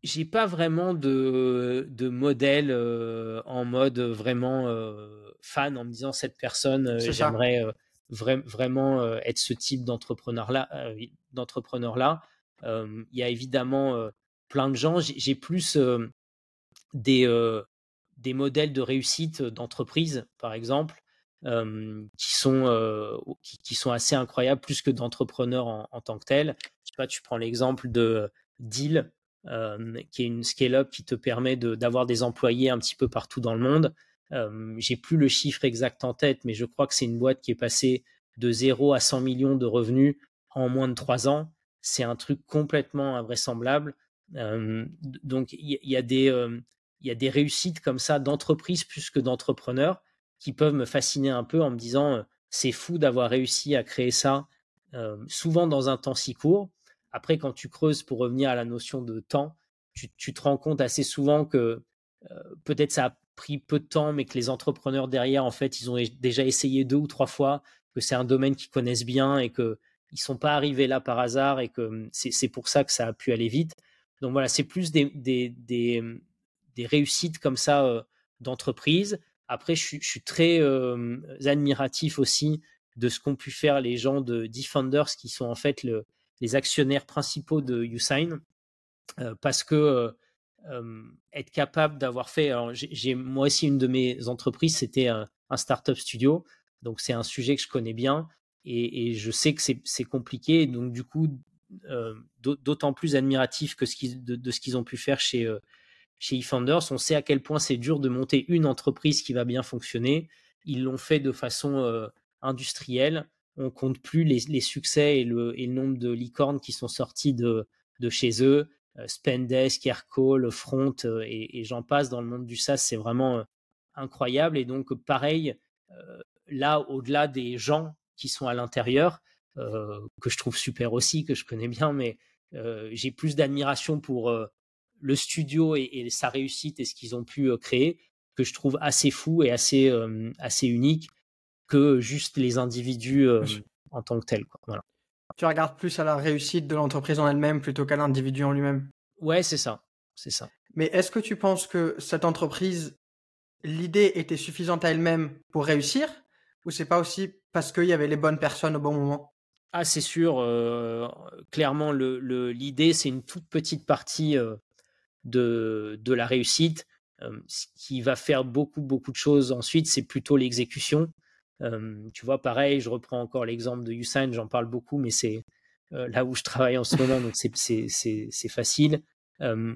J'ai pas vraiment de, de modèle euh, en mode vraiment euh, fan en me disant cette personne, euh, j'aimerais euh, vra- vraiment euh, être ce type d'entrepreneur-là. Euh, d'entrepreneur-là. Euh, y a évidemment euh, plein de gens. J'ai, j'ai plus euh, des, euh, des modèles de réussite d'entreprise, par exemple, euh, qui, sont, euh, qui, qui sont assez incroyables, plus que d'entrepreneurs en, en tant que tels. Je sais pas, tu prends l'exemple de Deal, Euh, qui est une scale-up qui te permet de, d'avoir des employés un petit peu partout dans le monde. Euh, j'ai plus le chiffre exact en tête, mais je crois que c'est une boîte qui est passée de zéro à cent millions de revenus en moins de trois ans. C'est un truc complètement invraisemblable. Euh, donc, il y, y a des, euh, y a des réussites comme ça d'entreprises plus que d'entrepreneurs qui peuvent me fasciner un peu en me disant euh, c'est fou d'avoir réussi à créer ça euh, souvent dans un temps si court. Après, quand tu creuses pour revenir à la notion de temps, tu, tu te rends compte assez souvent que euh, peut-être ça a pris peu de temps, mais que les entrepreneurs derrière, en fait, ils ont é- déjà essayé deux ou trois fois, que c'est un domaine qu'ils connaissent bien et qu'ils ne sont pas arrivés là par hasard et que c'est, c'est pour ça que ça a pu aller vite. Donc voilà, c'est plus des, des, des, des réussites comme ça euh, d'entreprise. Après, je, je suis très euh, admiratif aussi de ce qu'ont pu faire les gens de eFounders, qui sont en fait le... les actionnaires principaux de Yousign, euh, parce que euh, être capable d'avoir fait... Alors j'ai, j'ai, moi aussi, une de mes entreprises, c'était un, un startup studio. Donc, c'est un sujet que je connais bien et, et je sais que c'est, c'est compliqué. Donc, du coup, euh, d'autant plus admiratif que ce qu'ils, de, de ce qu'ils ont pu faire chez, euh, chez eFounders. On sait à quel point c'est dur de monter une entreprise qui va bien fonctionner. Ils l'ont fait de façon euh, industrielle. On ne compte plus les, les succès et le, et le nombre de licornes qui sont sorties de, de chez eux. Spendesk, Aircall, Front et, et j'en passe dans le monde du SaaS, c'est vraiment incroyable. Et donc pareil, là au-delà des gens qui sont à l'intérieur, euh, que je trouve super aussi, que je connais bien, mais euh, j'ai plus d'admiration pour euh, le studio et, et sa réussite et ce qu'ils ont pu euh, créer, que je trouve assez fou et assez, euh, assez unique que juste les individus euh, en tant que tels, quoi. Voilà. Tu regardes plus à la réussite de l'entreprise en elle-même plutôt qu'à l'individu en lui-même. Ouais, c'est ça, c'est ça. Mais est-ce que tu penses que cette entreprise, l'idée était suffisante à elle-même pour réussir, ou c'est pas aussi parce qu'il y avait les bonnes personnes au bon moment? Ah, c'est sûr. Euh, clairement, le, le, l'idée, c'est une toute petite partie euh, de, de la réussite. Euh, ce qui va faire beaucoup, beaucoup de choses ensuite, c'est plutôt l'exécution. Euh, tu vois, pareil, je reprends encore l'exemple de Yousign, j'en parle beaucoup, mais c'est euh, là où je travaille en ce moment, donc c'est, c'est, c'est, c'est facile. Euh,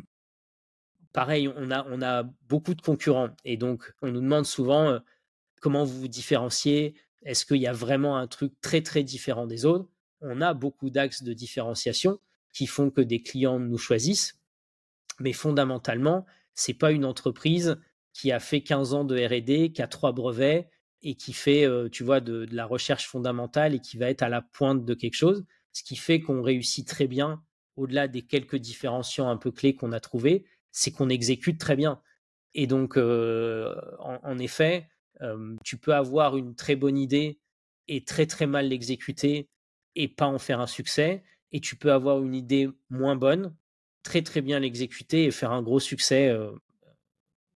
pareil, on a, on a beaucoup de concurrents et donc on nous demande souvent euh, comment vous vous différenciez, est-ce qu'il y a vraiment un truc très, très différent des autres? On a beaucoup d'axes de différenciation qui font que des clients nous choisissent, mais fondamentalement, c'est pas une entreprise qui a fait quinze ans de R et D, qui a trois brevets, et qui fait, tu vois, de, de la recherche fondamentale et qui va être à la pointe de quelque chose, ce qui fait qu'on réussit très bien, au-delà des quelques différenciants un peu clés qu'on a trouvés, c'est qu'on exécute très bien. Et donc, euh, en, en effet, euh, tu peux avoir une très bonne idée et très, très mal l'exécuter et pas en faire un succès, et tu peux avoir une idée moins bonne, très, très bien l'exécuter et faire un gros succès euh,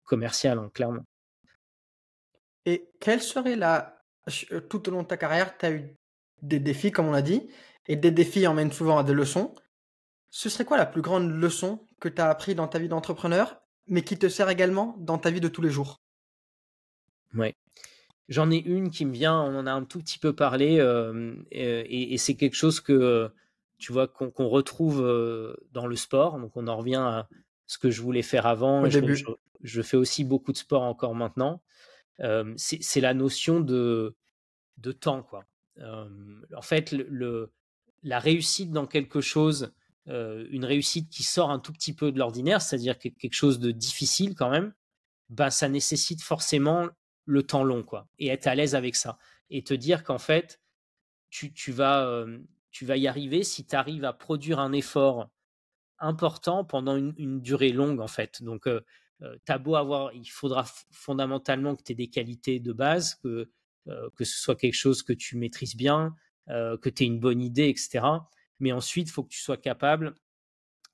commercial, hein, clairement. Et quelle serait la... Tout au long de ta carrière, tu as eu des défis, comme on l'a dit, et des défis emmènent souvent à des leçons. Ce serait quoi la plus grande leçon que tu as appris dans ta vie d'entrepreneur, mais qui te sert également dans ta vie de tous les jours? Ouais, j'en ai une qui me vient, on en a un tout petit peu parlé, euh, et, et c'est quelque chose que, tu vois, qu'on, qu'on retrouve dans le sport. Donc, on en revient à ce que je voulais faire avant. Au début. Je, je fais aussi beaucoup de sport encore maintenant. Euh, c'est, c'est la notion de, de temps, quoi. Euh, en fait, le, le, la réussite dans quelque chose, euh, une réussite qui sort un tout petit peu de l'ordinaire, c'est-à-dire quelque chose de difficile quand même, bah, ça nécessite forcément le temps long, quoi, et être à l'aise avec ça. Et te dire qu'en fait, tu, tu vas, euh, tu vas y arriver si tu arrives à produire un effort important pendant une, une durée longue, en fait. Donc, euh, Euh, t'as beau avoir, il faudra f- fondamentalement que tu aies des qualités de base, que, euh, que ce soit quelque chose que tu maîtrises bien, euh, que tu aies une bonne idée, et cetera. Mais ensuite, il faut que tu sois capable,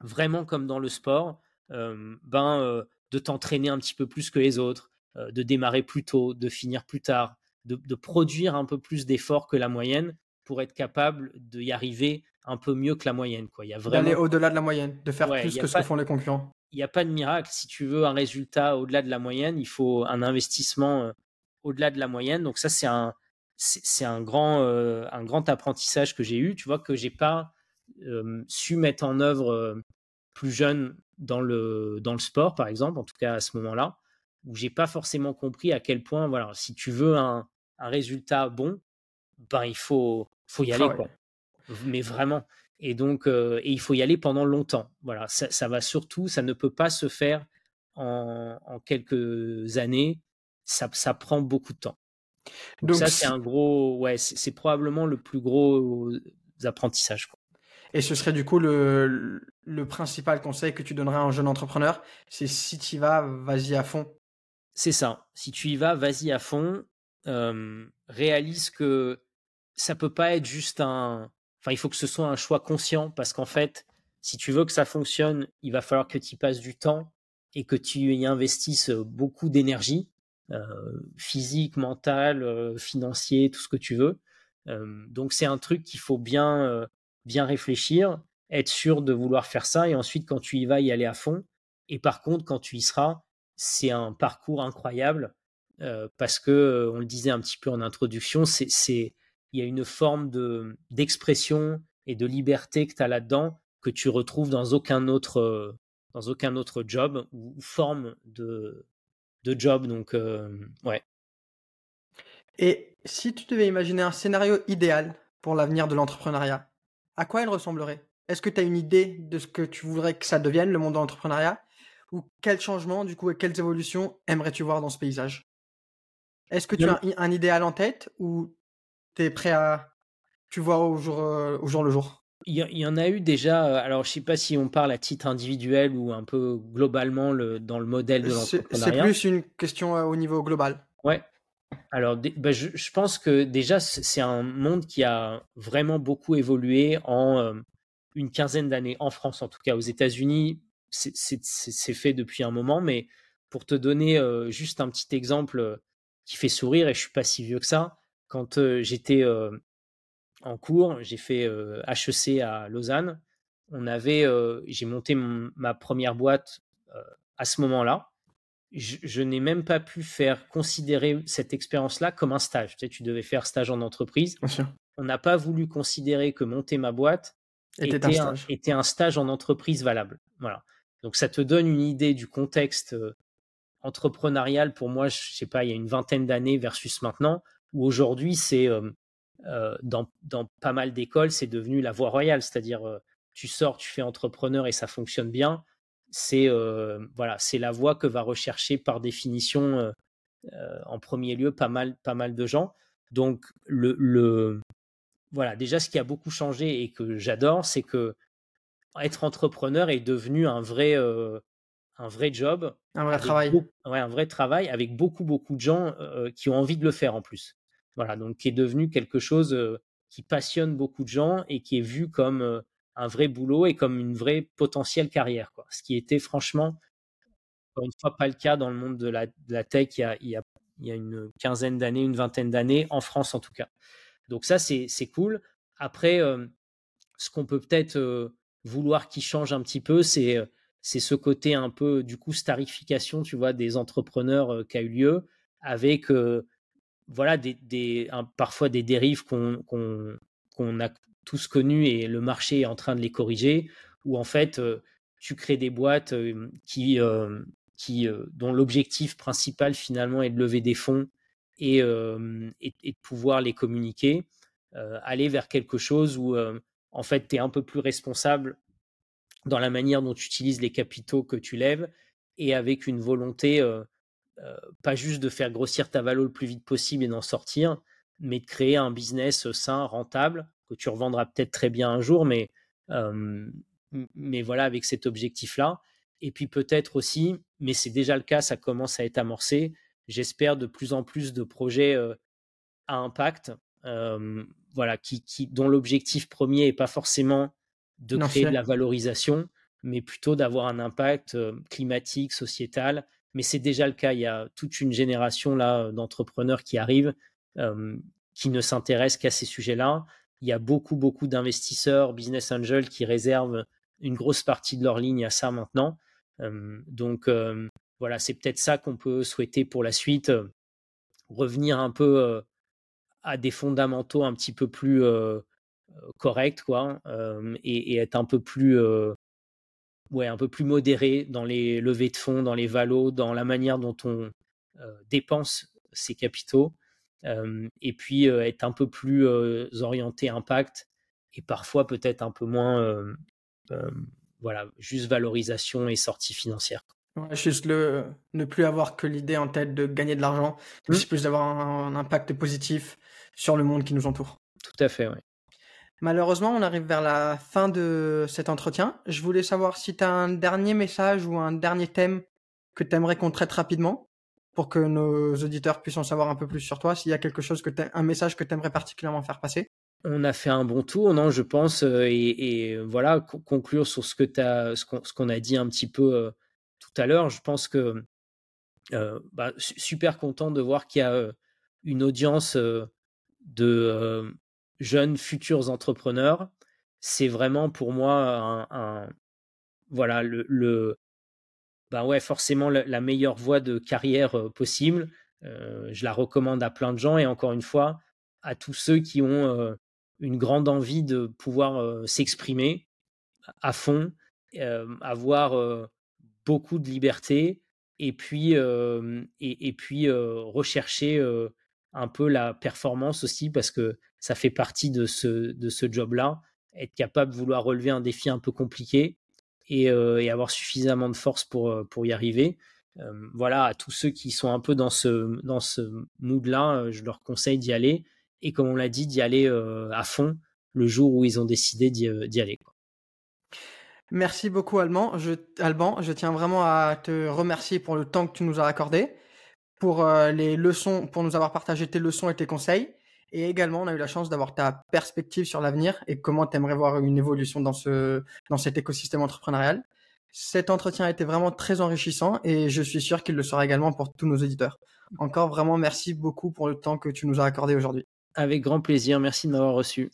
vraiment comme dans le sport, euh, ben, euh, de t'entraîner un petit peu plus que les autres, euh, de démarrer plus tôt, de finir plus tard, de, de produire un peu plus d'efforts que la moyenne pour être capable d'y arriver un peu mieux que la moyenne, quoi. Il y a vraiment... D'aller au-delà de la moyenne, de faire ouais, plus que pas... ce que font les concurrents. Il n'y a pas de miracle. Si tu veux un résultat au-delà de la moyenne, il faut un investissement euh, au-delà de la moyenne. Donc ça, c'est un, c'est, c'est un, grand, euh, un grand apprentissage que j'ai eu, tu vois, que je n'ai pas euh, su mettre en œuvre euh, plus jeune dans le, dans le sport, par exemple, en tout cas à ce moment-là, où je n'ai pas forcément compris à quel point, voilà, si tu veux un, un résultat bon, ben, il faut, faut y aller, quoi. Mais vraiment... Et donc, euh, et il faut y aller pendant longtemps. Voilà, ça, ça va surtout, ça ne peut pas se faire en, en quelques années. Ça, ça prend beaucoup de temps. Donc, donc ça, c'est un gros, ouais, c'est, c'est probablement le plus gros apprentissage, quoi. Et ce serait du coup le, le principal conseil que tu donnerais à un jeune entrepreneur, c'est si tu y vas, vas-y à fond. C'est ça. Si tu y vas, vas-y à fond. Euh, réalise que ça peut pas être juste un. Enfin, il faut que ce soit un choix conscient parce qu'en fait, si tu veux que ça fonctionne, il va falloir que tu y passes du temps et que tu y investisses beaucoup d'énergie, euh, physique, mentale, euh, financier, tout ce que tu veux. Euh, donc, c'est un truc qu'il faut bien, euh, bien réfléchir, être sûr de vouloir faire ça et ensuite, quand tu y vas, y aller à fond. Et par contre, quand tu y seras, c'est un parcours incroyable euh, parce que, on le disait un petit peu en introduction, c'est... c'est il y a une forme de, d'expression et de liberté que tu as là-dedans que tu retrouves dans aucun autre, dans aucun autre job ou forme de, de job. Donc, euh, ouais. Et si tu devais imaginer un scénario idéal pour l'avenir de l'entrepreneuriat, à quoi il ressemblerait? Est-ce que tu as une idée de ce que tu voudrais que ça devienne, le monde de l'entrepreneuriat? Ou quels changements, du coup, et quelles évolutions aimerais-tu voir dans ce paysage? Est-ce que tu as un, un idéal en tête ou tu es prêt à... tu vois au jour, euh, au jour le jour? Il y en a eu déjà, alors je ne sais pas si on parle à titre individuel ou un peu globalement le, dans le modèle de l'entrepreneuriat. C'est plus une question euh, au niveau global. Ouais. Alors d- ben je, je pense que déjà c'est un monde qui a vraiment beaucoup évolué en euh, une quinzaine d'années, en France en tout cas. Aux États-Unis, c'est, c'est, c'est, c'est fait depuis un moment, mais pour te donner euh, juste un petit exemple qui fait sourire, et je ne suis pas si vieux que ça, quand euh, j'étais... Euh, en cours, j'ai fait euh, H E C à Lausanne. On avait, euh, j'ai monté mon, ma première boîte euh, à ce moment-là. Je, je n'ai même pas pu faire considérer cette expérience-là comme un stage. Tu sais, tu devais faire stage en entreprise. Bien sûr. On n'a pas voulu considérer que monter ma boîte était, était, un, stage. Un, était un stage en entreprise valable. Voilà. Donc, ça te donne une idée du contexte euh, entrepreneurial. Pour moi, je ne sais pas, il y a une vingtaine d'années versus maintenant, où aujourd'hui, c'est... Euh, Euh, dans, dans pas mal d'écoles, c'est devenu la voie royale, c'est-à-dire euh, tu sors, tu fais entrepreneur et ça fonctionne bien. C'est euh, voilà, c'est la voie que va rechercher par définition euh, euh, en premier lieu pas mal, pas mal de gens. Donc le, le voilà, déjà ce qui a beaucoup changé et que j'adore, c'est que être entrepreneur est devenu un vrai euh, un vrai job, un vrai travail, beaucoup, ouais, un vrai travail avec beaucoup beaucoup de gens euh, qui ont envie de le faire en plus. Voilà, donc qui est devenu quelque chose euh, qui passionne beaucoup de gens et qui est vu comme euh, un vrai boulot et comme une vraie potentielle carrière, quoi. Ce qui était franchement, encore une fois, pas le cas dans le monde de la, de la tech il y, a, il, y a, il y a une quinzaine d'années, une vingtaine d'années, en France en tout cas. Donc ça, c'est, c'est cool. Après, euh, ce qu'on peut peut-être euh, vouloir qui change un petit peu, c'est, c'est ce côté un peu, du coup, starification, tu vois, des entrepreneurs euh, qui a eu lieu avec... Euh, voilà, des, des, un, parfois des dérives qu'on, qu'on, qu'on a tous connues et le marché est en train de les corriger, où en fait, euh, tu crées des boîtes euh, qui, euh, qui, euh, dont l'objectif principal finalement est de lever des fonds et, euh, et, et de pouvoir les communiquer, euh, aller vers quelque chose où euh, en fait, tu es un peu plus responsable dans la manière dont tu utilises les capitaux que tu lèves et avec une volonté... Euh, Euh, pas juste de faire grossir ta valo le plus vite possible et d'en sortir, mais de créer un business sain, rentable, que tu revendras peut-être très bien un jour, mais, euh, mais voilà, avec cet objectif-là. Et puis peut-être aussi, mais c'est déjà le cas, ça commence à être amorcé, j'espère de plus en plus de projets euh, à impact, euh, voilà, qui, qui, dont l'objectif premier n'est pas forcément de non, créer c'est... de la valorisation, mais plutôt d'avoir un impact euh, climatique, sociétal. Mais c'est déjà le cas, il y a toute une génération là, d'entrepreneurs qui arrivent, euh, qui ne s'intéressent qu'à ces sujets-là. Il y a beaucoup, beaucoup d'investisseurs, business angels qui réservent une grosse partie de leur ligne à ça maintenant. Euh, donc euh, voilà, c'est peut-être ça qu'on peut souhaiter pour la suite, euh, revenir un peu euh, à des fondamentaux un petit peu plus euh, corrects quoi, euh, et, et être un peu plus... Euh, Ouais, un peu plus modéré dans les levées de fonds, dans les valos, dans la manière dont on euh, dépense ses capitaux, euh, et puis euh, être un peu plus euh, orienté impact et parfois peut-être un peu moins, euh, euh, voilà, juste valorisation et sortie financière. Ouais, juste le ne plus avoir que l'idée en tête de gagner de l'argent, mais mmh. plus d'avoir un, un impact positif sur le monde qui nous entoure. Tout à fait, oui. Malheureusement, on arrive vers la fin de cet entretien. Je voulais savoir si tu as un dernier message ou un dernier thème que tu aimerais qu'on traite rapidement pour que nos auditeurs puissent en savoir un peu plus sur toi, s'il y a quelque chose que un message que tu aimerais particulièrement faire passer. On a fait un bon tour, non, je pense, et, et voilà, conclure sur ce que t'as, ce qu'on, ce qu'on a dit un petit peu euh, tout à l'heure. Je pense que euh, bah, super content de voir qu'il y a euh, une audience euh, de... Euh, jeunes futurs entrepreneurs, c'est vraiment pour moi un, un voilà le, le ben ouais forcément la, la meilleure voie de carrière euh, possible. Euh, je la recommande à plein de gens et encore une fois à tous ceux qui ont euh, une grande envie de pouvoir euh, s'exprimer à fond, euh, avoir euh, beaucoup de liberté et puis euh, et, et puis euh, rechercher euh, un peu la performance aussi parce que ça fait partie de ce, de ce job-là, être capable de vouloir relever un défi un peu compliqué et, euh, et avoir suffisamment de force pour, pour y arriver. Euh, voilà, à tous ceux qui sont un peu dans ce, dans ce mood-là, euh, je leur conseille d'y aller. Et comme on l'a dit, d'y aller euh, à fond le jour où ils ont décidé d'y, euh, d'y aller, quoi. Merci beaucoup, Alban. Je, Alban, je tiens vraiment à te remercier pour le temps que tu nous as accordé, pour euh, les leçons, pour nous avoir partagé tes leçons et tes conseils. Et également, on a eu la chance d'avoir ta perspective sur l'avenir et comment tu aimerais voir une évolution dans, ce, dans cet écosystème entrepreneurial. Cet entretien a été vraiment très enrichissant et je suis sûr qu'il le sera également pour tous nos auditeurs. Encore vraiment merci beaucoup pour le temps que tu nous as accordé aujourd'hui. Avec grand plaisir, merci de m'avoir reçu.